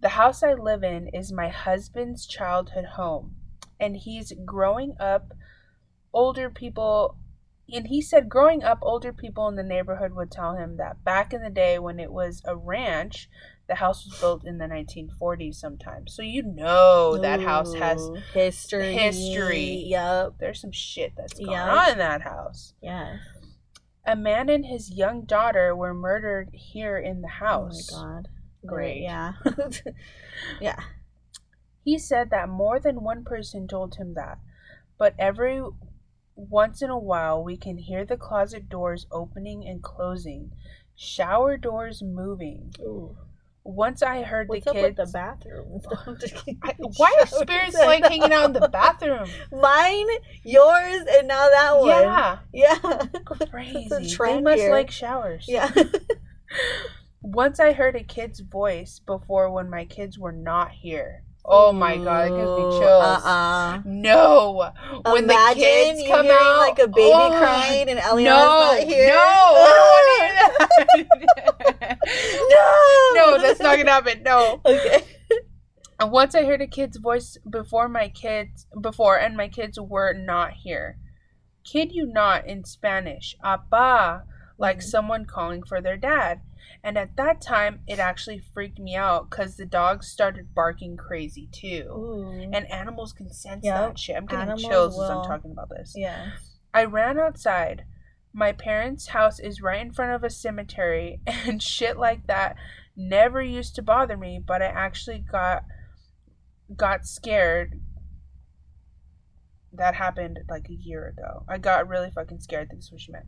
The house I live in is my husband's childhood home, and he's growing up older people. And he said growing up older people in the neighborhood would tell him that back in the day when it was a ranch, the house was built in the 1940s sometimes. So you know that house has history. Yep. There's some shit that's going on in that house. Yeah. A man and his young daughter were murdered here in the house. Oh, my God. Great. Yeah. Yeah. He said that more than one person told him that. But every once in a while, we can hear the closet doors opening and closing. Shower doors moving. Ooh. Once I heard What's up with the bathroom? Why are spirits like hanging out in the bathroom? Mine, yours, and now that one. Yeah. Yeah. Crazy. They must like showers. Yeah. Once I heard a kid's voice before when my kids were not here. Oh my God, it gives me chills. No. When the kids come out. Like a baby crying and Eliana's not here. No, I don't want to hear that. No, that's not going to happen. No. Okay. And once I heard a kid's voice before my kids were not here. Kid you not, in Spanish, Apa, like someone calling for their dad. And at that time, it actually freaked me out because the dogs started barking crazy, too. Ooh. And animals can sense that shit. I'm getting chills as I'm talking about this. Yeah. I ran outside. My parents' house is right in front of a cemetery, and shit like that never used to bother me, but I actually got scared. That happened like a year ago. I got really fucking scared. I think that's what she meant.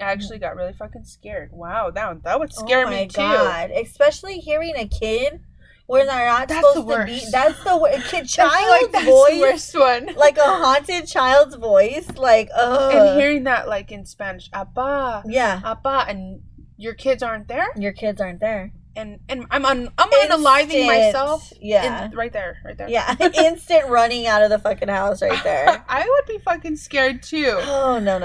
I actually got really fucking scared. Wow, that would scare me too. Oh my God, especially hearing a kid when they're not supposed to be. That's the worst. That's voice, the worst one. Like a haunted child's voice, like And hearing that like in Spanish, Apa. Yeah, Apa, and your kids aren't there. And I'm unaliving myself. Yeah, right there. Yeah, instant running out of the fucking house right there. I would be fucking scared too. Oh no,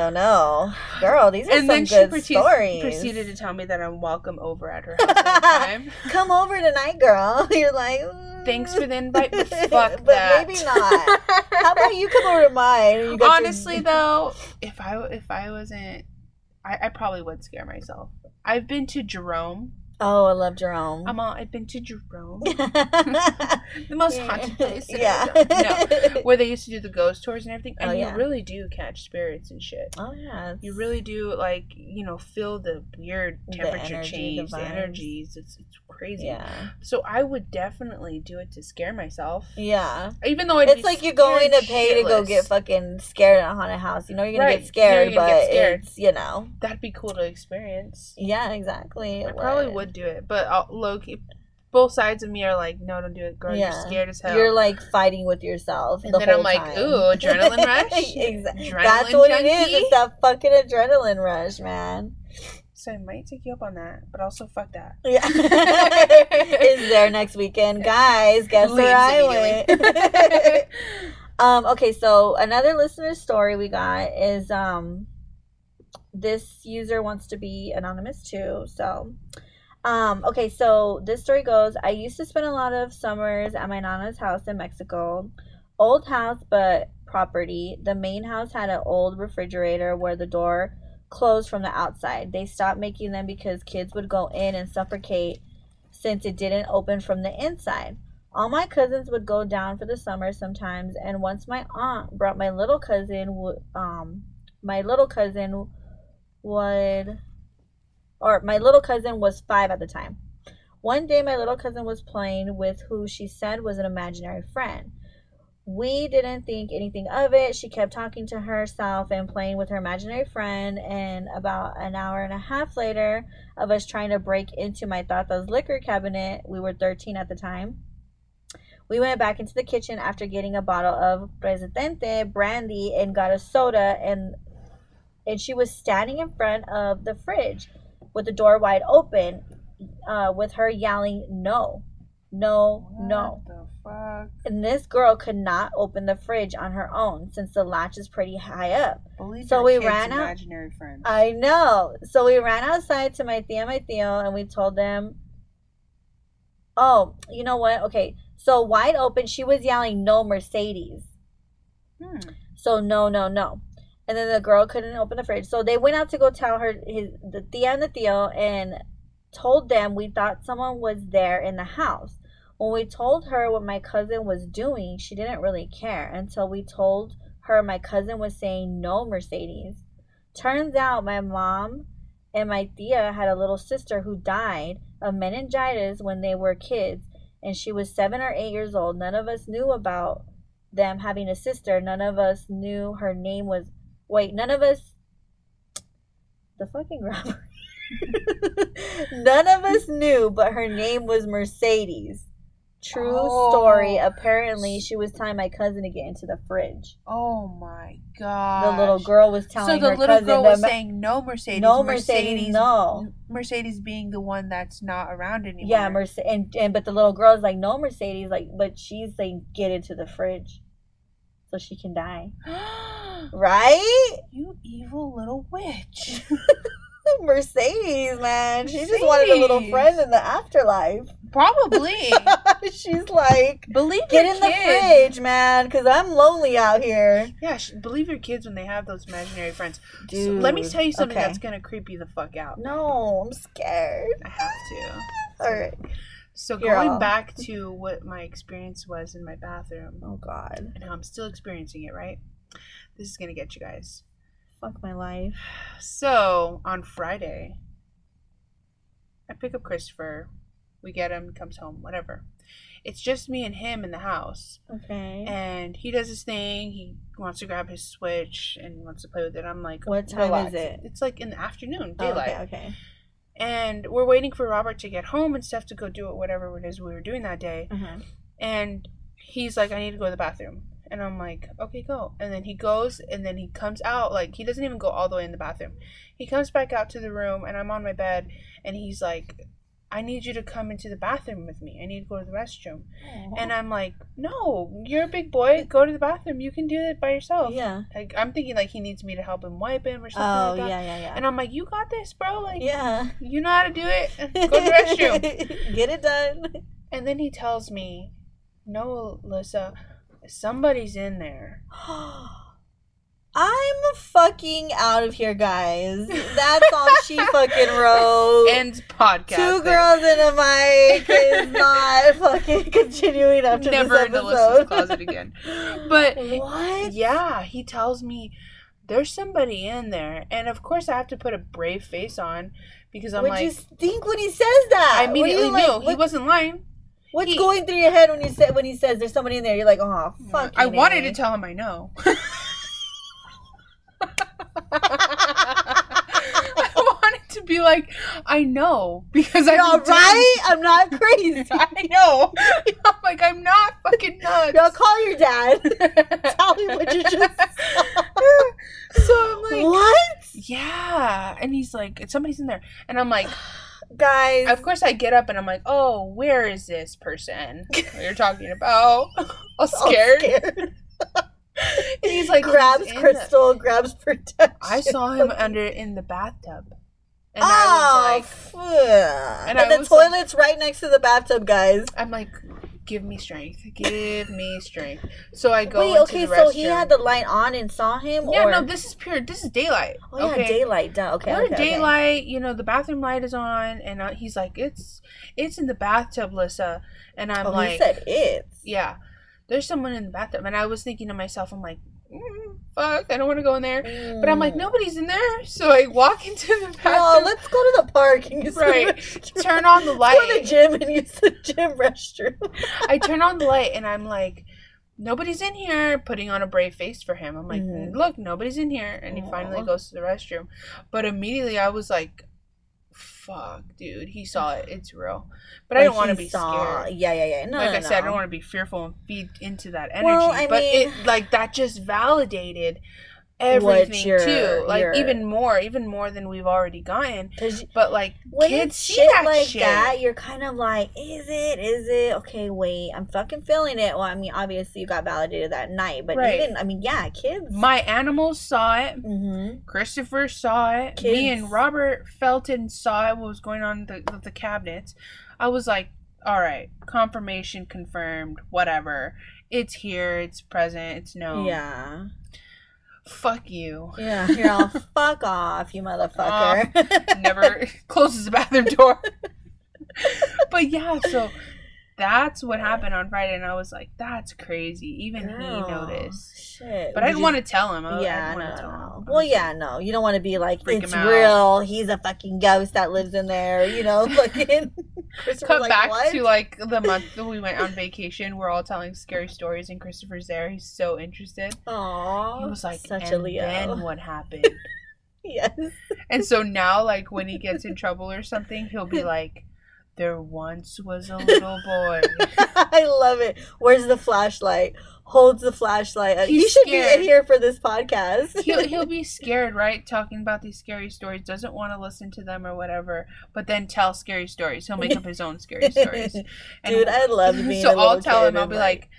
girl, these are some good stories. Proceeded to tell me that I'm welcome over at her house all the time. Come over tonight, girl. You're like, thanks for the invite, but fuck that. But maybe not. How about you come over to mine? Honestly, though, if I wasn't, I probably would scare myself. I've been to Jerome. Oh, I love Jerome. I've been to Jerome. The most haunted place. No, where they used to do the ghost tours and everything. And you really do catch spirits and shit. Oh, yeah. You really do, like, feel the weird temperature change, the energies. It's crazy. Yeah. So I would definitely do it to scare myself. Yeah. Even though it's like you're going to pay to go get fucking scared in a haunted house. You know you're going to get scared, but that'd be cool to experience. Yeah, exactly. I probably would do it, but both sides of me are like, no, don't do it, girl. Yeah. You're scared as hell. You're like fighting with yourself. And then I'm like, ooh, adrenaline rush. Exactly. That's what junkie. It is. It's that fucking adrenaline rush, man. So I might take you up on that, but also fuck that. Yeah. Is there next weekend, guys? Guess where I went. Okay, so another listener story we got is this user wants to be anonymous too, so. Okay, so this story goes, I used to spend a lot of summers at my Nana's house in Mexico. Old house, but property. The main house had an old refrigerator where the door closed from the outside. They stopped making them because kids would go in and suffocate since it didn't open from the inside. All my cousins would go down for the summer sometimes, and once my aunt brought my little cousin was 5 at the time. One day, my little cousin was playing with who she said was an imaginary friend. We didn't think anything of it. She kept talking to herself and playing with her imaginary friend, and about an hour and a half later of us trying to break into my tata's liquor cabinet, we were 13 at the time, we went back into the kitchen after getting a bottle of Presidente brandy and got a soda, and she was standing in front of the fridge with the door wide open, with her yelling, "No. No, no." What the fuck? And this girl could not open the fridge on her own since the latch is pretty high up. Believe so we ran out. Imaginary friends. I know. So we ran outside to my tia, my tío, and we told them, "Oh, you know what? Okay." So wide open, she was yelling, "No, Mercedes." So no, no, no. And then the girl couldn't open the fridge. So they went out to go tell her, the tia and the tío, and told them we thought someone was there in the house. When we told her what my cousin was doing, she didn't really care until we told her my cousin was saying, "No, Mercedes." Turns out my mom and my tia had a little sister who died of meningitis when they were kids, and she was 7 or 8 years old. None of us knew about them having a sister. None of us knew her name was... Wait, none of us... The fucking robbery. None of us knew, but her name was Mercedes. True story. Apparently, she was telling my cousin to get into the fridge. Oh my god! The little girl was telling. So the little girl was saying, "No, Mercedes, no, Mercedes, no." Mercedes being the one that's not around anymore. Yeah, Mercedes, and but the little girl's like, "No, Mercedes," like, but she's saying, "Get into the fridge," so she can die. Right? You evil little witch. Mercedes, man. She just wanted a little friend in the afterlife. Probably. She's like, believe get in kids. The fridge, man, because I'm lonely out here. Yeah, believe your kids when they have those imaginary friends. Dude. So let me tell you something that's going to creep you the fuck out. No, I'm scared. I have to. All right. So going back to what my experience was in my bathroom. Oh, God. And how I'm still experiencing it, right? This is going to get you guys. Fuck my life. So, on Friday, I pick up Christopher. We get him, comes home, whatever. It's just me and him in the house. Okay. And he does his thing. He wants to grab his Switch and wants to play with it. I'm like, what time relax. Is it? It's like in the afternoon, daylight. Oh, okay. And we're waiting for Robert to get home and stuff to go do it, whatever it is we were doing that day. Uh-huh. And he's like, I need to go to the bathroom. And I'm like, okay, go. And then he goes, and then he comes out. Like, he doesn't even go all the way in the bathroom. He comes back out to the room, and I'm on my bed, and he's like, I need you to come into the bathroom with me. I need to go to the restroom. Aww. And I'm like, no, you're a big boy. Go to the bathroom. You can do it by yourself. Yeah. Like, I'm thinking, like, he needs me to help him wipe him or something like that. Oh, yeah. And I'm like, you got this, bro. Like, yeah. You know how to do it. Go to the restroom. Get it done. And then he tells me, no, Alyssa, somebody's in there. I'm fucking out of here, guys. That's all she fucking wrote. Ends podcast. Two girls in a mic is not fucking continuing after this episode. Never in Alyssa's closet again. But what? Yeah, he tells me there's somebody in there, and of course I have to put a brave face on because I'm like. What do you think when he says that? I immediately knew he wasn't lying. What's going through your head when he says there's somebody in there? You're like, oh, fuck. I wanted to tell him I know. I wanted to be like, I know. Because I'm all right. I'm not crazy. I know. I'm like, I'm not fucking nuts. Y'all call your dad. Tell me what you just saw. So I'm like, what? Yeah. And he's like, somebody's in there. And I'm like, guys. Of course I get up and I'm like, oh, where is this person you're talking about? I'm scared. And he's like, grabs Crystal, grabs protection. I saw him in the bathtub. And I was like, and the toilet's like, right next to the bathtub, guys. I'm like, Give me strength. So I go. Wait, okay, into the restroom. So he had the light on and saw him? Yeah, no, this is daylight. Oh, yeah, okay. Daylight. Okay, we're daylight, okay. You know, the bathroom light is on, and he's like, it's in the bathtub, Alyssa. And I'm like. He said it's. Yeah, there's someone in the bathtub. And I was thinking to myself, I'm like, fuck, I don't want to go in there. But I'm like, nobody's in there. So I walk into the bathroom. Oh, let's go to the park and use the restroom. Turn on the light. Go to the gym and use the gym restroom. I turn on the light and I'm like, nobody's in here, putting on a brave face for him. I'm like, look, nobody's in here. And he finally goes to the restroom. But immediately I was like, fuck, dude, he saw it. It's real. But like, I don't want to be scared. Yeah. No, like I said, I don't want to be fearful and feed into that energy. Well, I mean, it, like, that just validated everything too. Like, even more than we've already gotten. But like, when kids see that like shit, that, you're kind of like, is it? Okay, wait, I'm fucking feeling it. Well, I mean, obviously you got validated that night, but even, I mean, yeah, kids. My animals saw it. Mm-hmm. Christopher saw it. Kids. Me and Robert Felton saw it. What was going on with the cabinets? I was like, all right, confirmation confirmed. Whatever, it's here. It's present. It's known. Yeah. Fuck you. Yeah, you're all fuck off, you motherfucker. Never closes the bathroom door. But yeah, so that's what happened on Friday, and I was like, that's crazy. Even he noticed. Shit. But I didn't want to tell him. I didn't want to tell him. Well, yeah, no. You don't want to be like, it's real. He's a fucking ghost that lives in there, you know, fucking. Cut like, back what? To like the month that we went on vacation. We're all telling scary stories, and Christopher's there. He's so interested. Aww. He was like, such a Leo. Then what happened? Yes. And so now, like, when he gets in trouble or something, he'll be like, there once was a little boy. I love it. Where's the flashlight? Holds the flashlight. You should be in here for this podcast. He'll be scared, right? Talking about these scary stories. Doesn't want to listen to them or whatever. But then tell scary stories. He'll make up his own scary stories. And dude, I love being so a little kid. So I'll tell him. I'll be like,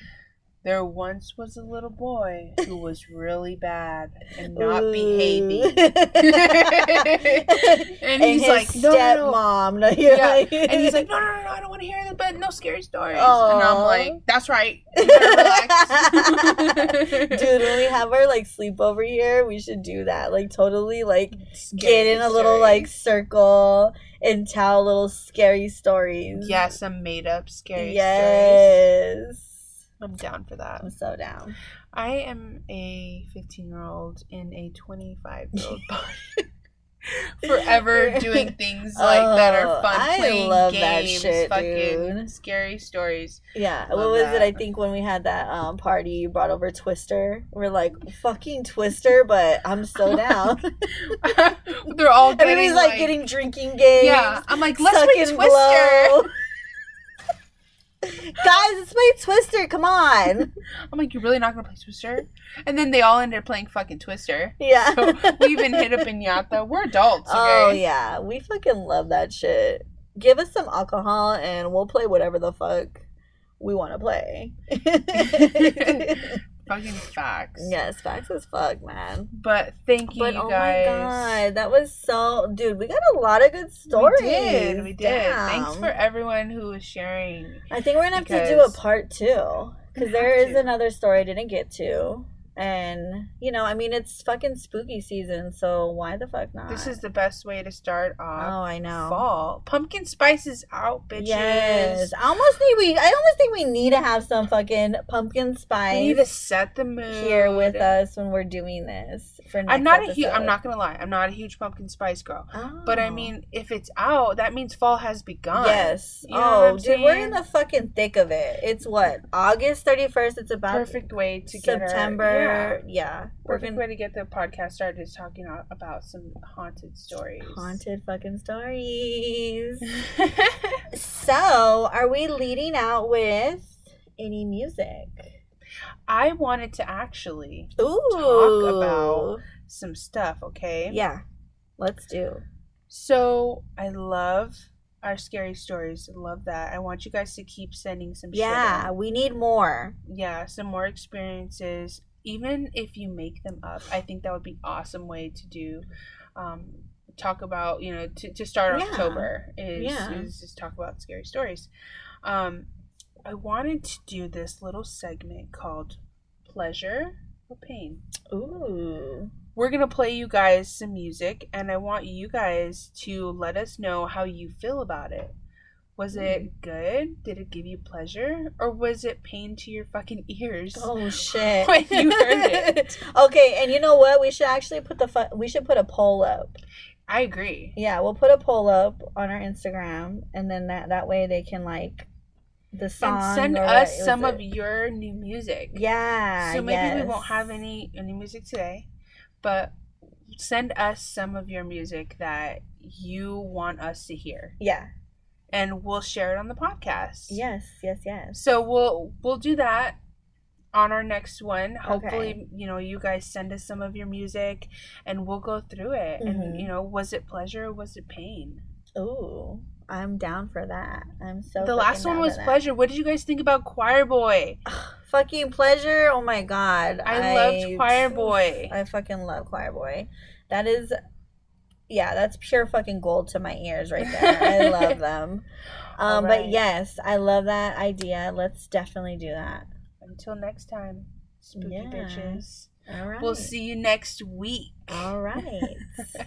there once was a little boy who was really bad and not behaving. And he's like, no, yeah. And he's like, no, I don't want to hear that, but no scary stories. Aww. And I'm like, that's right. Relax. Dude, when we have our like sleepover here, we should do that. Like, totally, like, get in a little like circle and tell little scary stories. Yeah, some made up scary stories. Yes. I'm down for that. I'm so down. I am a 15-year-old in a 25-year-old body. Forever doing things like that are fun. I love games, that shit, fucking dude. Scary stories. Yeah. What was it? I think when we had that party, you brought over Twister. We're like, fucking Twister, but I'm so down. They're all getting, everybody's like getting drinking games. Yeah. I'm like, let's play Twister. Blow. Guys, let's play Twister, come on. I'm like, you're really not gonna play Twister? And then they all ended up playing fucking Twister. Yeah. So we even hit a piñata. We're adults, okay? Oh yeah, we fucking love that shit. Give us some alcohol and we'll play whatever the fuck we want to play. Fucking facts. Yes, facts as fuck, man. But thank you, you guys. Oh my god, that was so... Dude, we got a lot of good stories. We did. Damn. Thanks for everyone who was sharing. I think we're going to have to do a part two. Because there is another story I didn't get to. And, you know, I mean, it's fucking spooky season, so why the fuck not? This is the best way to start off. Oh, I know. Fall. Pumpkin spice is out, bitches. Yes. I almost think we need to have some fucking pumpkin spice. We need to set the mood here with us when we're doing this. For next I'm not gonna lie. I'm not a huge pumpkin spice girl. Oh. But I mean, if it's out, that means fall has begun. Yes. You know dude, we're in the fucking thick of it. It's what, August 31st. It's about perfect way to get September. Yeah. Perfect way to get the podcast started is talking about some haunted stories. Haunted fucking stories. So, are we leading out with any music? I wanted to actually talk about some stuff, okay? Yeah. Let's do. So, I love our scary stories. Love that. I want you guys to keep sending some shit. Yeah, we need more. Yeah, some more experiences. Even if you make them up, I think that would be an awesome way to do, talk about, you know, to start October is just talk about scary stories. I wanted to do this little segment called Pleasure or Pain. Ooh. We're going to play you guys some music, and I want you guys to let us know how you feel about it. Was it good? Did it give you pleasure? Or was it pain to your fucking ears? Oh, shit. When you heard it. Okay, and you know what? We should actually put we should put a poll up. I agree. Yeah, we'll put a poll up on our Instagram, and then that way they can, like, the song. And send us some of your new music. Yeah. So maybe we won't have any music today, but send us some of your music that you want us to hear. Yeah. And we'll share it on the podcast. Yes, yes, yes. So we'll do that on our next one. Hopefully, you guys send us some of your music and we'll go through it. Mm-hmm. And, was it pleasure or was it pain? Ooh, I'm down for that. I'm so The last one was pleasure. What did you guys think about Choir Boy? Fucking pleasure. Oh my God. I loved Choir Boy. I fucking love Choir Boy. That is... Yeah, that's pure fucking gold to my ears right there. I love them. Right. But yes, I love that idea. Let's definitely do that. Until next time, spooky bitches. All right. We'll see you next week. All right.